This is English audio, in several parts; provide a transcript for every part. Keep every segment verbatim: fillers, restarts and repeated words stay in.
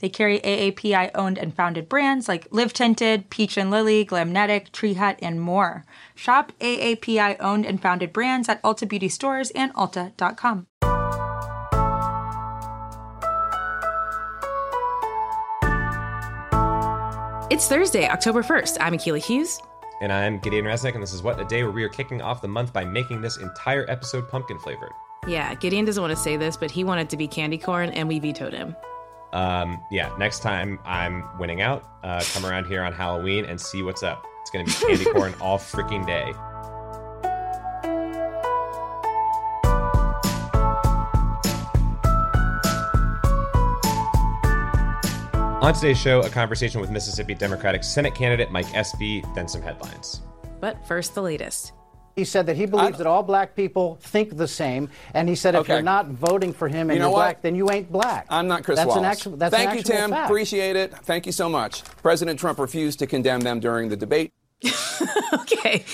They carry A A P I-owned and founded brands like Live Tinted, Peach and Lily, Glamnetic, Tree Hut, and more. Shop A A P I-owned and founded brands at Ulta Beauty stores and Ulta dot com. It's Thursday, October first. I'm Akilah Hughes. And I'm Gideon Resnick, and this is What a Day, where we are kicking off the month by making this entire episode pumpkin-flavored. Yeah, Gideon doesn't want to say this, but he wanted to be candy corn, and we vetoed him. Um, yeah, next time I'm winning out, uh, come around here on Halloween and see what's up. It's going to be candy corn all freaking day. On today's show, a conversation with Mississippi Democratic Senate candidate Mike Espy, then some headlines. But first, the latest. He said that he believes that all black people think the same, and he said if okay. you're not voting for him and you know you're what? black, then you ain't black. I'm not Chris that's Wallace. An actual, that's Thank an actual you, Tim. Fact. Appreciate it. Thank you so much. President Trump refused to condemn them during the debate. Okay,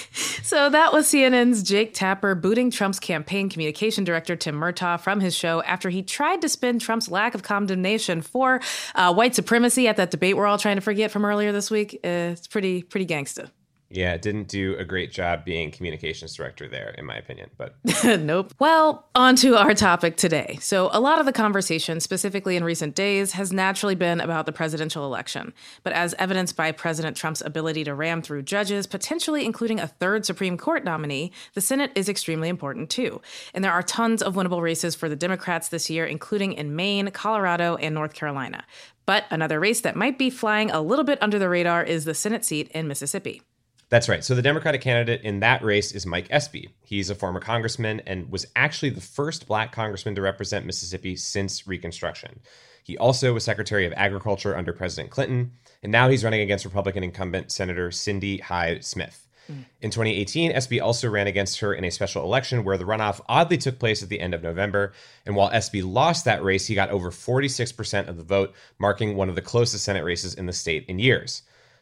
so that was C N N's Jake Tapper booting Trump's campaign communication director, Tim Murtaugh, from his show after he tried to spin Trump's lack of condemnation for uh, white supremacy at that debate we're all trying to forget from earlier this week. Uh, it's pretty, pretty gangsta. Yeah, it didn't do a great job being communications director there, in my opinion, but nope. Well, on to our topic today. So a lot of the conversation, specifically in recent days, has naturally been about the presidential election. But as evidenced by President Trump's ability to ram through judges, potentially including a third Supreme Court nominee, the Senate is extremely important, too. And there are tons of winnable races for the Democrats this year, including in Maine, Colorado, and North Carolina. But another race that might be flying a little bit under the radar is the Senate seat in Mississippi. That's right. So the Democratic candidate in that race is Mike Espy. He's a former congressman and was actually the first black congressman to represent Mississippi since Reconstruction. He also was Secretary of Agriculture under President Clinton, and now he's running against Republican incumbent Senator Cindy Hyde-Smith. Mm. In twenty eighteen, Espy also ran against her in a special election where the runoff oddly took place at the end of November. And while Espy lost that race, he got over forty-six percent of the vote, marking one of the closest Senate races in the state in years.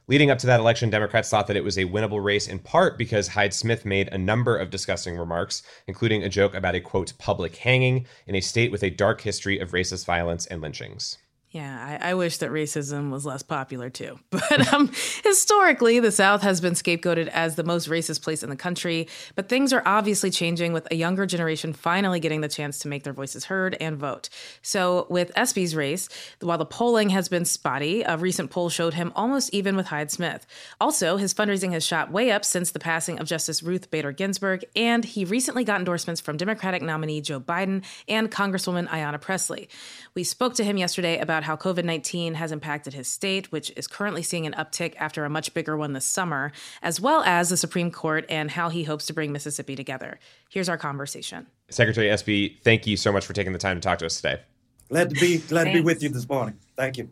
Leading up to that election, Democrats thought that it was a winnable race in part because Hyde-Smith made a number of disgusting remarks, including a joke about a, quote, public hanging in a state with a dark history of racist violence and lynchings. Yeah, I, I wish that racism was less popular, too. But um, historically, the South has been scapegoated as the most racist place in the country. But things are obviously changing with a younger generation finally getting the chance to make their voices heard and vote. So with Espy's race, while the polling has been spotty, a recent poll showed him almost even with Hyde-Smith. Also, his fundraising has shot way up since the passing of Justice Ruth Bader Ginsburg. And he recently got endorsements from Democratic nominee Joe Biden and Congresswoman Ayanna Pressley. We spoke to him yesterday about how COVID nineteen has impacted his state, which is currently seeing an uptick after a much bigger one this summer, as well as the Supreme Court and how he hopes to bring Mississippi together. Here's our conversation. Secretary Espy, thank you so much for taking the time to talk to us today. Glad to be, glad to be with you this morning. Thank you.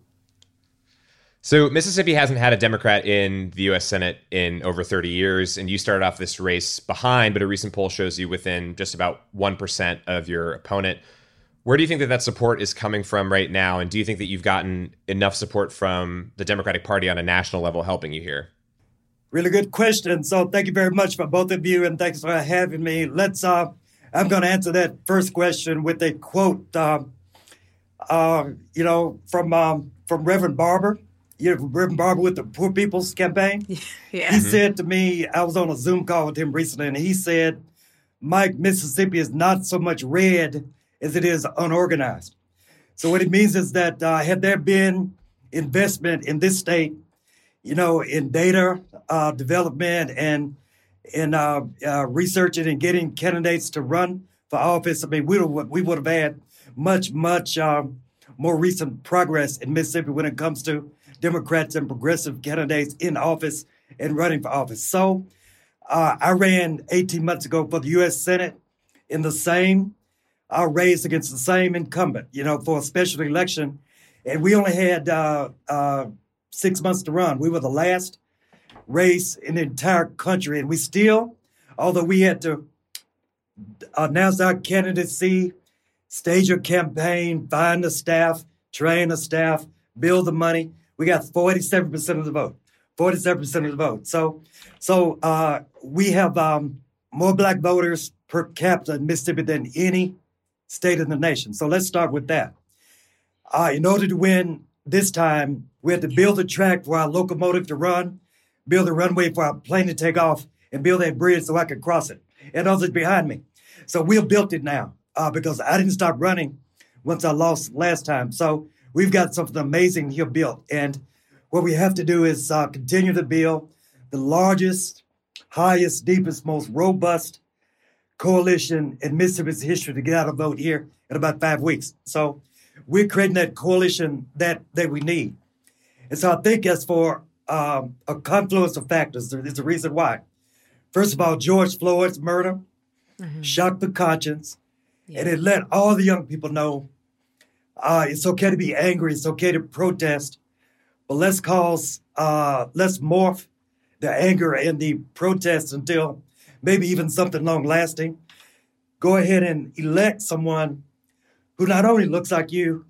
So Mississippi hasn't had a Democrat in the U S. Senate in over thirty years, and you started off this race behind, but a recent poll shows you within just about one percent of your opponent. Where do you think that that support is coming from right now? And do you think that you've gotten enough support from the Democratic Party on a national level helping you here? Really good question. So thank you very much for both of you. And thanks for having me. Let's uh, I'm going to answer that first question with a quote, uh, uh, you know, from um, from Reverend Barber, you know, Reverend Barber with the Poor People's Campaign. Yeah. He mm-hmm. said to me, I was on a Zoom call with him recently, and he said, Mike, Mississippi is not so much red as it is unorganized. So what it means is that uh, had there been investment in this state, you know, in data uh, development and in uh, uh, researching and getting candidates to run for office, I mean, we would we would have had much, much uh, more recent progress in Mississippi when it comes to Democrats and progressive candidates in office and running for office. So uh, I ran eighteen months ago for the U S. Senate in the same our race against the same incumbent, you know, for a special election. And we only had uh, uh, six months to run. We were the last race in the entire country. And we still, although we had to announce our candidacy, stage a campaign, find a staff, train a staff, build the money, we got forty-seven percent of the vote. forty-seven percent of the vote. So so uh, we have um, more black voters per capita in Mississippi than any state in the nation. So let's start with that. Uh, in order to win this time, we had to build a track for our locomotive to run, build a runway for our plane to take off, and build a bridge so I could cross it. And others behind me. So we've built it now uh, because I didn't stop running once I lost last time. So we've got something amazing here built. And what we have to do is uh, continue to build the largest, highest, deepest, most robust coalition in Mississippi's history to get out a vote here in about five weeks. So we're creating that coalition that, that we need. And so I think as for um, a confluence of factors, there's a reason why. First of all, George Floyd's murder mm-hmm. shocked the conscience, yeah. and it let all the young people know uh, it's okay to be angry, it's okay to protest, but let's cause, uh, let's morph the anger and the protest until maybe even something long-lasting. Go ahead and elect someone who not only looks like you,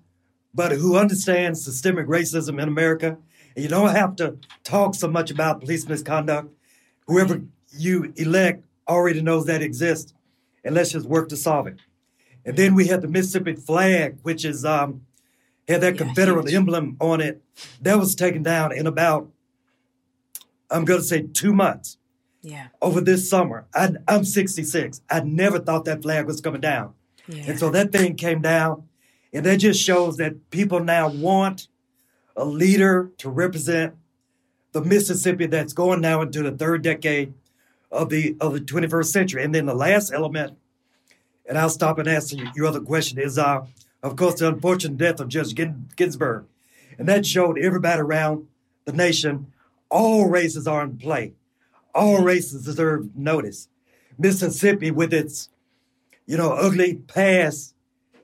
but who understands systemic racism in America. And you don't have to talk so much about police misconduct. Whoever you elect already knows that exists, and let's just work to solve it. And then we had the Mississippi flag, which is... Um, had that yeah, Confederate huge. emblem on it, that was taken down in about, I'm going to say two months. Yeah. Over this summer. I, I'm sixty-six. I never thought that flag was coming down. Yeah. And so that thing came down, and that just shows that people now want a leader to represent the Mississippi that's going now into the third decade of the of the twenty-first century. And then the last element, and I'll stop and answer your other question, is... Uh, Of course, the unfortunate death of Judge Ginsburg. And that showed everybody around the nation, all races are in play. All races deserve notice. Mississippi, with its, you know, ugly past,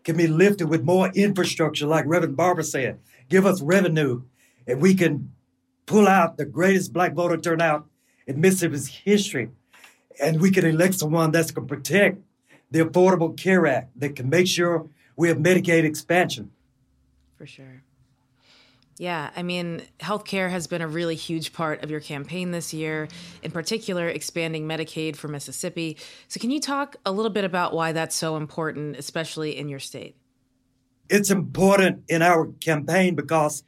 can be lifted with more infrastructure, like Reverend Barber said. Give us revenue, and we can pull out the greatest black voter turnout in Mississippi's history. And we can elect someone that's going to protect the Affordable Care Act, that can make sure we have Medicaid expansion. For sure. Yeah, I mean, healthcare has been a really huge part of your campaign this year, in particular, expanding Medicaid for Mississippi. So can you talk a little bit about why that's so important, especially in your state? It's important in our campaign because,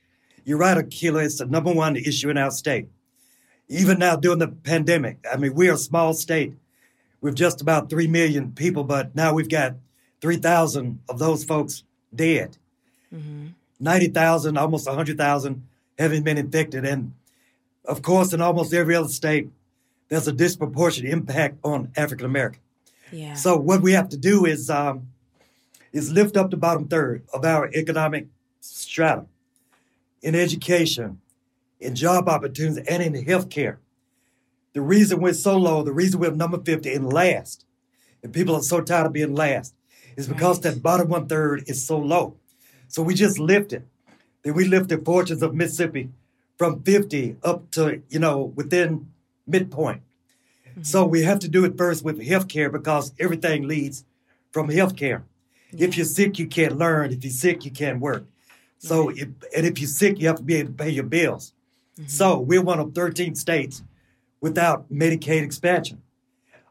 you're right, Akilah, it's the number one issue in our state. Even now during the pandemic, I mean, we're a small state with just about three million people, but now we've got three thousand of those folks dead, mm-hmm. ninety thousand, almost one hundred thousand having been infected. And of course, in almost every other state, there's a disproportionate impact on African American. Yeah. So what we have to do is um, is lift up the bottom third of our economic strata in education, in job opportunities, and in healthcare. The reason we're so low, the reason we're number fifty in last, and people are so tired of being last, is because right. that bottom one-third is so low. So we just lifted. Then we lifted fortunes of Mississippi from fifty up to, you know, within midpoint. Mm-hmm. So we have to do it first with healthcare because everything leads from healthcare. Yeah. If you're sick, you can't learn. If you're sick, you can't work. So, right. if, and if you're sick, you have to be able to pay your bills. Mm-hmm. So we're one of thirteen states without Medicaid expansion.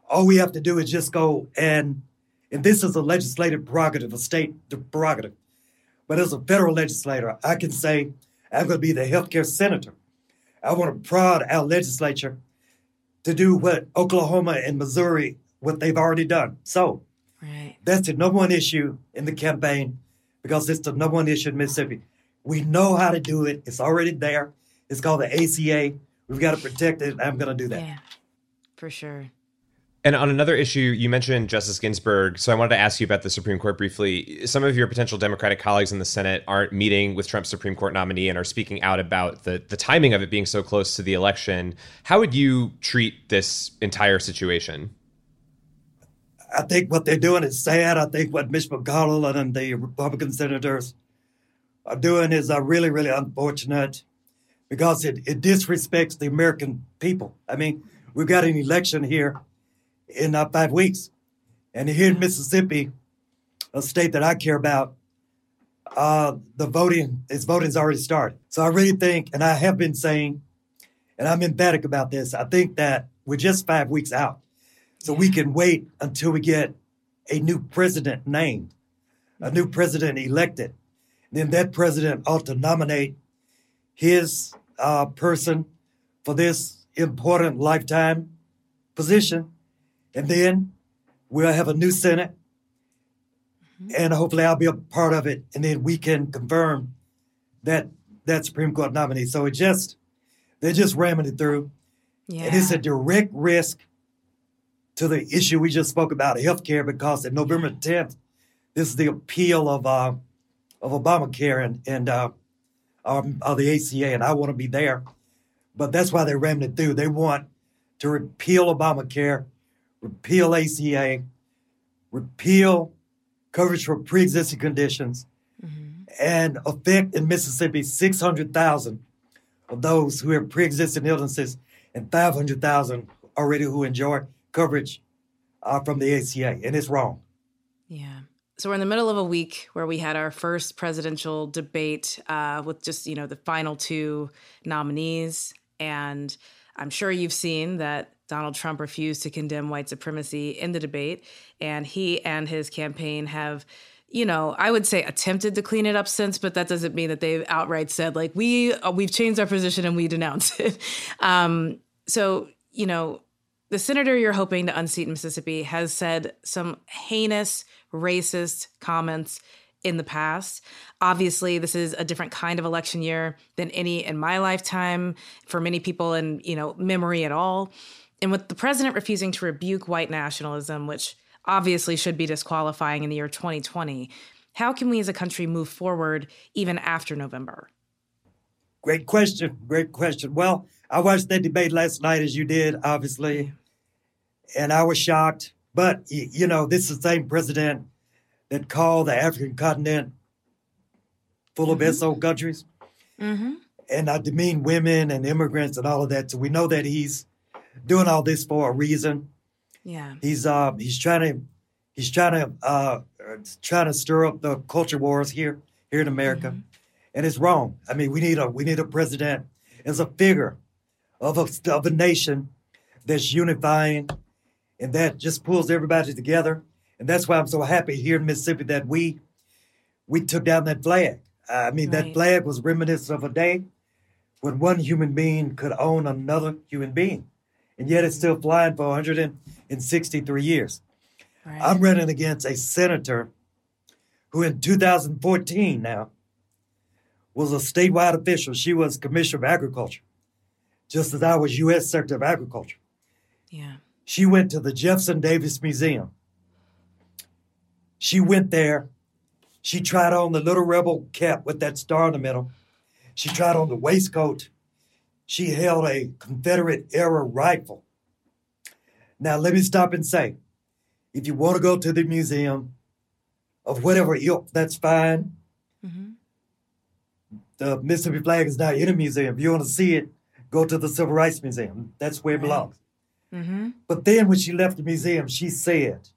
All we have to do is just go and... And this is a legislative prerogative, a state prerogative. But as a federal legislator, I can say, I'm going to be the healthcare senator. I want to prod our legislature to do what Oklahoma and Missouri, what they've already done. So right. that's the number one issue in the campaign because it's the number one issue in Mississippi. We know how to do it. It's already there. It's called the A C A. We've got to protect it. I'm going to do that. Yeah, for sure. And on another issue, you mentioned Justice Ginsburg. So I wanted to ask you about the Supreme Court briefly. Some of your potential Democratic colleagues in the Senate aren't meeting with Trump's Supreme Court nominee and are speaking out about the, the timing of it being so close to the election. How would you treat this entire situation? I think what they're doing is sad. I think what Mitch McConnell and the Republican senators are doing is uh, really, really unfortunate because it, it disrespects the American people. I mean, we've got an election here in uh, five weeks. And here in Mississippi, a state that I care about, uh, the voting, its voting's already started. So I really think, and I have been saying, and I'm emphatic about this, I think that we're just five weeks out. So we can wait until we get a new president named, a new president elected. Then that president ought to nominate his uh, person for this important lifetime position. And then we'll have a new Senate. And hopefully I'll be a part of it. And then we can confirm that that Supreme Court nominee. So it just, they're just ramming it through. Yeah. And it's a direct risk to the issue we just spoke about, healthcare, because on November tenth, this is the appeal of uh, of Obamacare and, and uh, um, uh, the A C A, and I want to be there. But that's why they're ramming it through. They want to repeal Obamacare, repeal A C A, repeal coverage for pre-existing conditions, mm-hmm. and affect in Mississippi six hundred thousand of those who have pre-existing illnesses and five hundred thousand already who enjoy coverage uh, from the A C A, and it's wrong. Yeah. So we're in the middle of a week where we had our first presidential debate uh, with just, you know, the final two nominees. And I'm sure you've seen that Donald Trump refused to condemn white supremacy in the debate. And he and his campaign have, you know, I would say attempted to clean it up since, but that doesn't mean that they've outright said, like, we, uh, we've changed our position and we denounce it. um, so, you know, the senator you're hoping to unseat in Mississippi has said some heinous racist comments in the past. Obviously, this is a different kind of election year than any in my lifetime, for many people in, you know, memory at all. And with the president refusing to rebuke white nationalism, which obviously should be disqualifying in the year twenty twenty, how can we as a country move forward even after November? Great question. Great question. Well, I watched that debate last night, as you did, obviously, and I was shocked. But, you know, this is the same president that called the African continent full mm-hmm. of S O countries. Mm-hmm. And I demean women and immigrants and all of that. So we know that he's doing all this for a reason. Yeah. He's uh, he's trying to he's trying to uh, trying to stir up the culture wars here here in America. Mm-hmm. And it's wrong. I mean, we need a we need a president as a figure of a, of a nation that's unifying. And that just pulls everybody together. And that's why I'm so happy here in Mississippi that we we took down that flag. I mean, right. That flag was reminiscent of a day when one human being could own another human being. And yet it's still flying for one hundred sixty-three years. Right. I'm running against a senator who in two thousand fourteen now was a statewide official. She was Commissioner of Agriculture, just as I was U S Secretary of Agriculture. Yeah. She went to the Jefferson Davis Museum. She went there. She tried on the little rebel cap with that star in the middle. She tried on the waistcoat. She held a Confederate-era rifle. Now, let me stop and say, if you want to go to the museum of whatever ilk, that's fine. Mm-hmm. The Mississippi flag is not in a museum. If you want to see it, go to the Civil Rights Museum. That's where it belongs. Mm-hmm. But then when she left the museum, she said,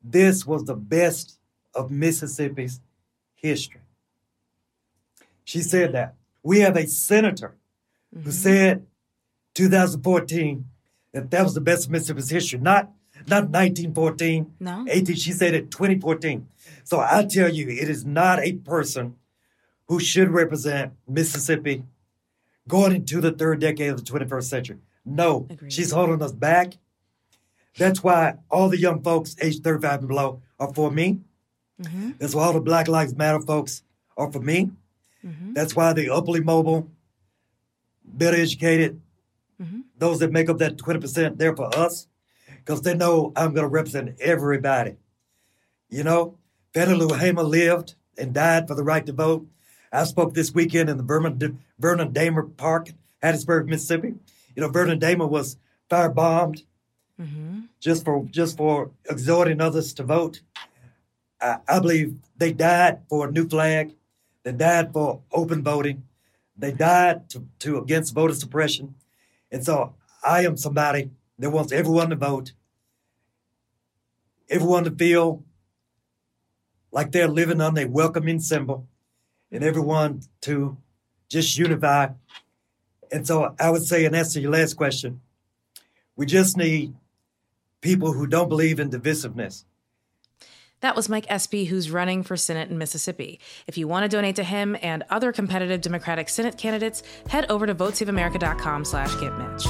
this was the best of Mississippi's history. She said that. We have a senator mm-hmm. who said two thousand fourteen that that was the best of Mississippi's history, not not nineteen fourteen, no. eighteen. She said it twenty fourteen. So I tell you, it is not a person who should represent Mississippi going into the third decade of the twenty-first century. No, agreed. She's holding us back. That's why all the young folks age thirty-five and below are for me. Mm-hmm. That's why all the Black Lives Matter folks are for me. Mm-hmm. That's why the upwardly mobile, better educated, mm-hmm. those that make up that twenty percent, they're for us. Because they know I'm going to represent everybody. You know, Fannie Lou Hamer lived and died for the right to vote. I spoke this weekend in the Vernon, Vernon Dahmer Park, Hattiesburg, Mississippi. You know, Vernon Dahmer was firebombed mm-hmm. just for just for exhorting others to vote. I, I believe they died for a new flag. They died for open voting. They died to, to against voter suppression. And so I am somebody that wants everyone to vote, everyone to feel like they're living under a welcoming symbol, and everyone to just unify. And so I would say, in answer to your last question, we just need people who don't believe in divisiveness. That was Mike Espy, who's running for Senate in Mississippi. If you want to donate to him and other competitive Democratic Senate candidates, head over to votesaveamerica.com slash get Mitch.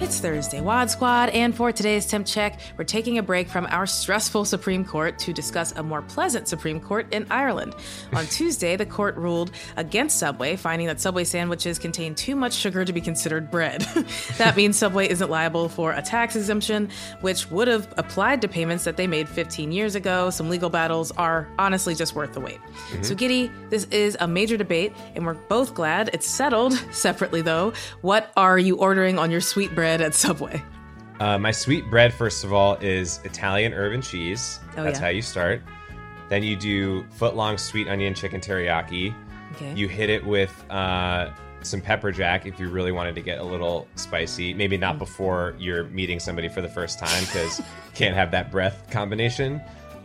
It's Thursday, Wad Squad, and for today's temp check, we're taking a break from our stressful Supreme Court to discuss a more pleasant Supreme Court in Ireland. On Tuesday, the court ruled against Subway, finding that Subway sandwiches contain too much sugar to be considered bread. That means Subway isn't liable for a tax exemption, which would have applied to payments that they made fifteen years ago. Some legal battles are honestly just worth the wait. Mm-hmm. So, Giddy, this is a major debate, and we're both glad it's settled. Separately, though, what are you ordering on your sweet bread at Subway? Uh, my sweet bread, first of all, is Italian herb and cheese. Oh, That's yeah. how you start. Then you do foot-long sweet onion chicken teriyaki. Okay. You hit it with uh, some pepper jack if you really wanted to get a little spicy. Maybe not mm. before you're meeting somebody for the first time, because you can't have that breath combination.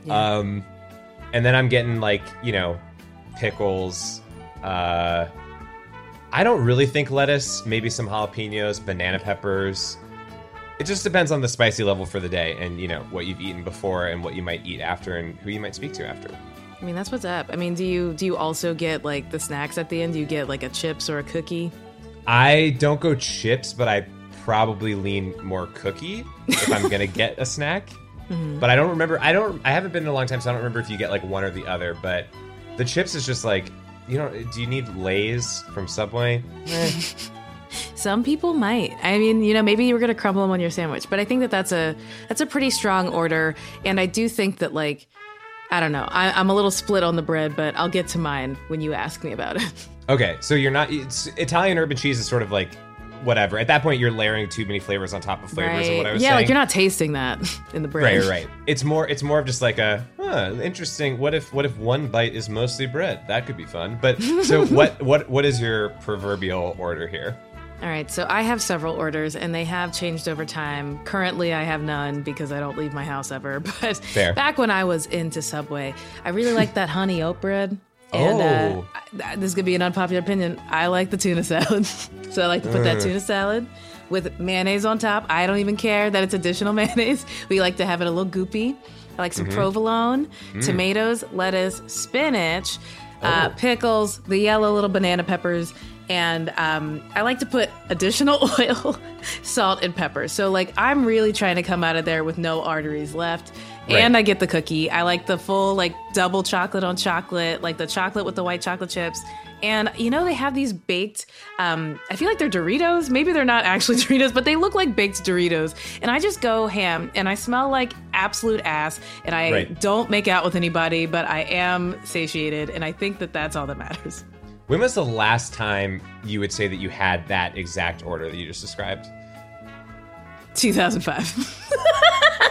Yeah. Um, and then I'm getting, like, you know, pickles. Uh, I don't really think lettuce, maybe some jalapenos, banana peppers. It just depends on the spicy level for the day and, you know, what you've eaten before and what you might eat after and who you might speak to after. I mean, that's what's up. I mean, do you do you also get, like, the snacks at the end? Do you get, like, a chips or a cookie? I don't go chips, but I probably lean more cookie if I'm going to get a snack. Mm-hmm. But I don't remember. I don't. I haven't been in a long time, so I don't remember if you get, like, one or the other. But the chips is just, like... You know, do you need Lay's from Subway? Eh. Some people might. I mean, you know, maybe you were going to crumble them on your sandwich, but I think that that's a that's a pretty strong order. And I do think that, like, I don't know, I, I'm a little split on the bread, but I'll get to mine when you ask me about it. Okay, so you're not it's, Italian herb and cheese is sort of like whatever. At that point, you're layering too many flavors on top of flavors. Right. Of what I was yeah, saying. Like, you're not tasting that in the bread. Right, right. It's more. It's more of just like a. Huh, interesting. What if what if one bite is mostly bread? That could be fun. But so what, what what is your proverbial order here? All right. So I have several orders, and they have changed over time. Currently, I have none because I don't leave my house ever. But Fair. Back when I was into Subway, I really liked that honey oat bread. And oh. uh, this is going to be an unpopular opinion. I like the tuna salad. So I like to put mm. that tuna salad with mayonnaise on top. I don't even care that it's additional mayonnaise. We like to have it a little goopy. I like some mm-hmm. provolone, mm. tomatoes, lettuce, spinach, oh. uh, pickles, the yellow little banana peppers. And um, I like to put additional oil, salt, and pepper. So, like, I'm really trying to come out of there with no arteries left. Right. And I get the cookie. I like the full, like, double chocolate on chocolate, like the chocolate with the white chocolate chips. And, you know, they have these baked, um, I feel like they're Doritos. Maybe they're not actually Doritos, but they look like baked Doritos. And I just go ham, and I smell like absolute ass, and I right. don't make out with anybody, but I am satiated, and I think that that's all that matters. When was the last time you would say that you had that exact order that you just described? two thousand five.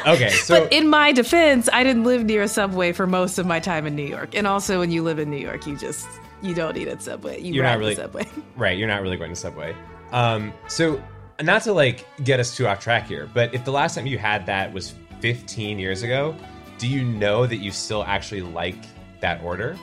Okay, so... But in my defense, I didn't live near a Subway for most of my time in New York. And also, when you live in New York, you just... You don't eat at Subway. You you're not really... Subway. Right, you're not really going to Subway. Um, so, not to, like, get us too off track here, but if the last time you had that was fifteen years ago, do you know that you still actually like that order?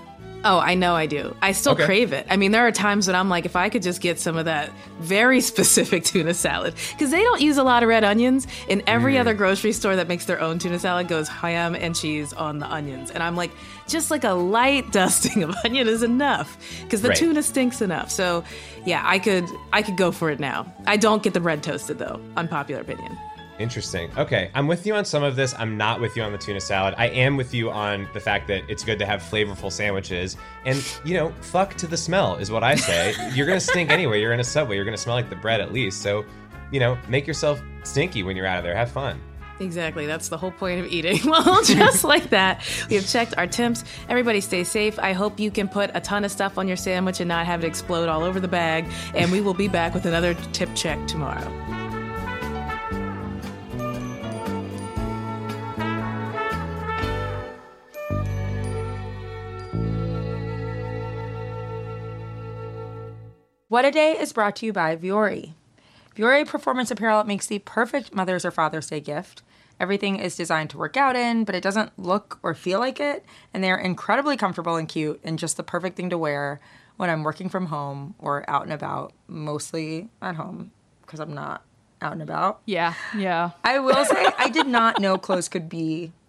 Oh, I know I do. I still okay. crave it. I mean, there are times when I'm like, if I could just get some of that very specific tuna salad, because they don't use a lot of red onions, and every mm. other grocery store that makes their own tuna salad goes ham and cheese on the onions. And I'm like, just like a light dusting of onion is enough, because the right. tuna stinks enough. So, yeah, I could I could go for it now. I don't get the bread toasted, though. Unpopular opinion. Interesting. Okay, I'm with you on some of this. I'm not with you on the tuna salad. I am with you on the fact that it's good to have flavorful sandwiches. And, you know, fuck to the smell is what I say. You're going to stink anyway. You're in a Subway. You're going to smell like the bread at least. So, you know, make yourself stinky when you're out of there. Have fun. Exactly. That's the whole point of eating. Well, just like that, we have checked our temps. Everybody stay safe. I hope you can put a ton of stuff on your sandwich and not have it explode all over the bag. And we will be back with another tip check tomorrow. What a Day is brought to you by Vuori. Vuori performance apparel makes the perfect Mother's or Father's Day gift. Everything is designed to work out in, but it doesn't look or feel like it, and they're incredibly comfortable and cute and just the perfect thing to wear when I'm working from home or out and about, mostly at home because I'm not out and about. Yeah, yeah. I will say I did not know clothes could be,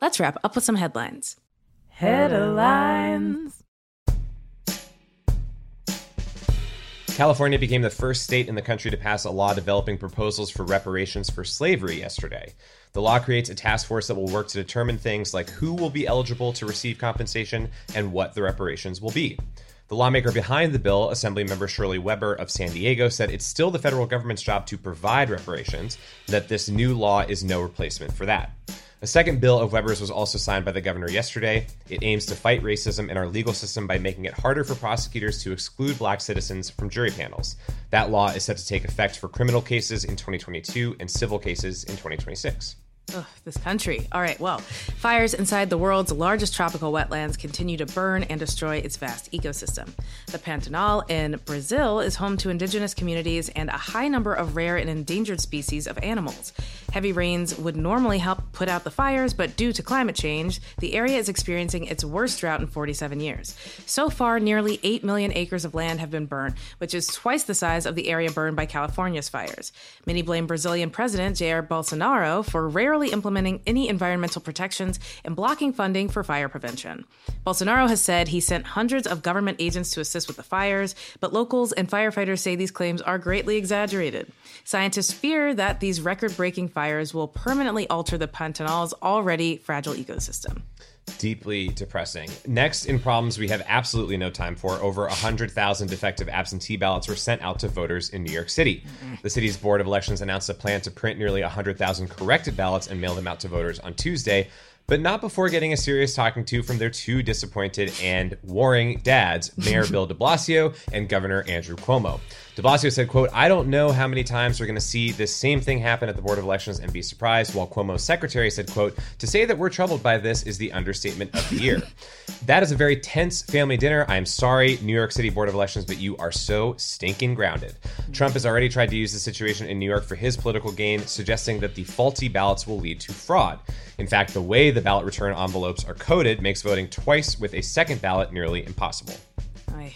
Let's wrap up with some headlines. Headlines. California became the first state in the country to pass a law developing proposals for reparations for slavery yesterday. The law creates a task force that will work to determine things like who will be eligible to receive compensation and what the reparations will be. The lawmaker behind the bill, Assemblymember Shirley Weber of San Diego, said it's still the federal government's job to provide reparations, that this new law is no replacement for that. A second bill of Weber's was also signed by the governor yesterday. It aims to fight racism in our legal system by making it harder for prosecutors to exclude black citizens from jury panels. That law is set to take effect for criminal cases in twenty twenty-two and civil cases in twenty twenty-six. Ugh, this country. All right, well, fires inside the world's largest tropical wetlands continue to burn and destroy its vast ecosystem. The Pantanal in Brazil is home to indigenous communities and a high number of rare and endangered species of animals. Heavy rains would normally help put out the fires, but due to climate change, the area is experiencing its worst drought in forty-seven years. So far, nearly eight million acres of land have been burned, which is twice the size of the area burned by California's fires. Many blame Brazilian President Jair Bolsonaro for rarely implementing any environmental protections and blocking funding for fire prevention. Bolsonaro has said he sent hundreds of government agents to assist with the fires, but locals and firefighters say these claims are greatly exaggerated. Scientists fear that these record-breaking fires will permanently alter the Pantanal's already fragile ecosystem. Deeply depressing. Next, in problems we have absolutely no time for, over one hundred thousand defective absentee ballots were sent out to voters in New York City. Mm-hmm. The city's Board of Elections announced a plan to print nearly one hundred thousand corrected ballots and mail them out to voters on Tuesday, but not before getting a serious talking to from their two disappointed and warring dads, Mayor Bill de Blasio and Governor Andrew Cuomo. De Blasio said, quote, "I don't know how many times we're going to see this same thing happen at the Board of Elections and be surprised," while Cuomo's secretary said, quote, "To say that we're troubled by this is the understatement of the year." "That is a very tense family dinner. I'm sorry, New York City Board of Elections, but you are so stinking grounded." Trump has already tried to use the situation in New York for his political gain, suggesting that the faulty ballots will lead to fraud. In fact, the way the ballot return envelopes are coded makes voting twice with a second ballot nearly impossible. Aye.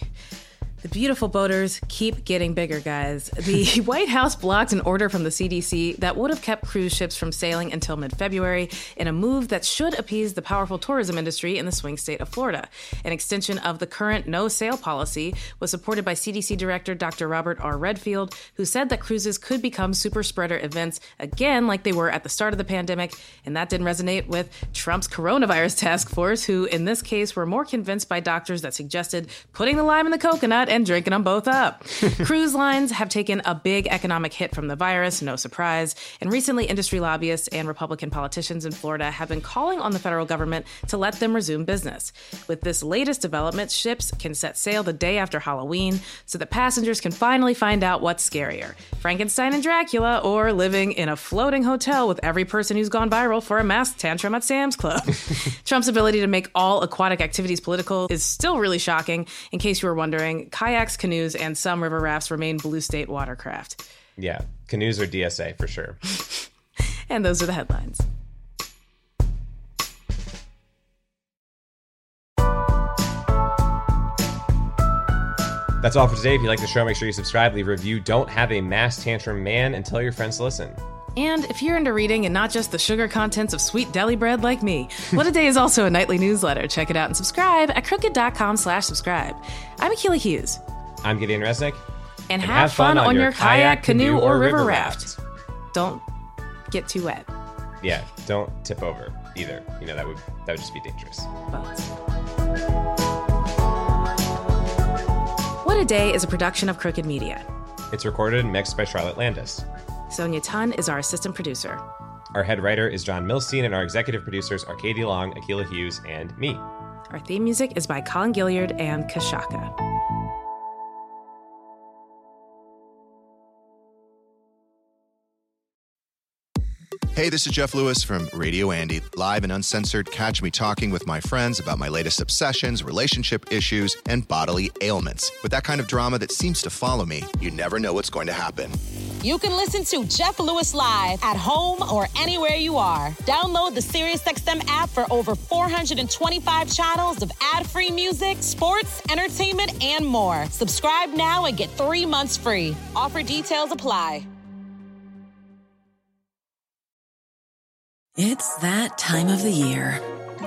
The beautiful voters keep getting bigger, guys. The White House blocked an order from the C D C that would have kept cruise ships from sailing until mid-February in a move that should appease the powerful tourism industry in the swing state of Florida. An extension of the current no-sail policy was supported by C D C Director Doctor Robert R. Redfield, who said that cruises could become super-spreader events again like they were at the start of the pandemic, and that didn't resonate with Trump's coronavirus task force, who in this case were more convinced by doctors that suggested putting the lime in the coconut and drinking them both up. Cruise lines have taken a big economic hit from the virus, no surprise. And recently, industry lobbyists and Republican politicians in Florida have been calling on the federal government to let them resume business. With this latest development, ships can set sail the day after Halloween so that passengers can finally find out what's scarier, Frankenstein and Dracula, or living in a floating hotel with every person who's gone viral for a mask tantrum at Sam's Club. Trump's ability to make all aquatic activities political is still really shocking, in case you were wondering. Kayaks, canoes, and some river rafts remain blue state watercraft. Yeah, canoes are D S A for sure. And those are the headlines. That's all for today. If you like the show, make sure you subscribe, leave a review. Don't have a mass tantrum man, and tell your friends to listen. And if you're into reading and not just the sugar contents of sweet deli bread like me, What A Day is also a nightly newsletter. Check it out and subscribe at crooked.com slash subscribe. I'm Akilah Hughes. I'm Gideon Resnick. And, and have, have fun, fun on, on your kayak, kayak canoe, canoe, or river raft. raft. Don't get too wet. Yeah, don't tip over either. You know, that would that would just be dangerous. But. What A Day is a production of Crooked Media. It's recorded and mixed by Charlotte Landis. Sonia Tan is our assistant producer. Our head writer is John Milstein, and our executive producers are Katie Long, Akilah Hughes, and me. Our theme music is by Colin Gilliard and Kashaka. Hey, this is Jeff Lewis from Radio Andy, live and uncensored. Catch me talking with my friends about my latest obsessions, relationship issues, and bodily ailments. With that kind of drama that seems to follow me, you never know what's going to happen. You can listen to Jeff Lewis live at home or anywhere you are. Download the SiriusXM app for over four hundred twenty-five channels of ad-free music, sports, entertainment, and more. Subscribe now and get three months free. Offer details apply. It's that time of the year.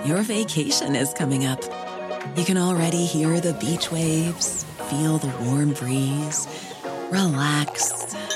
Your vacation is coming up. You can already hear the beach waves, feel the warm breeze, relax,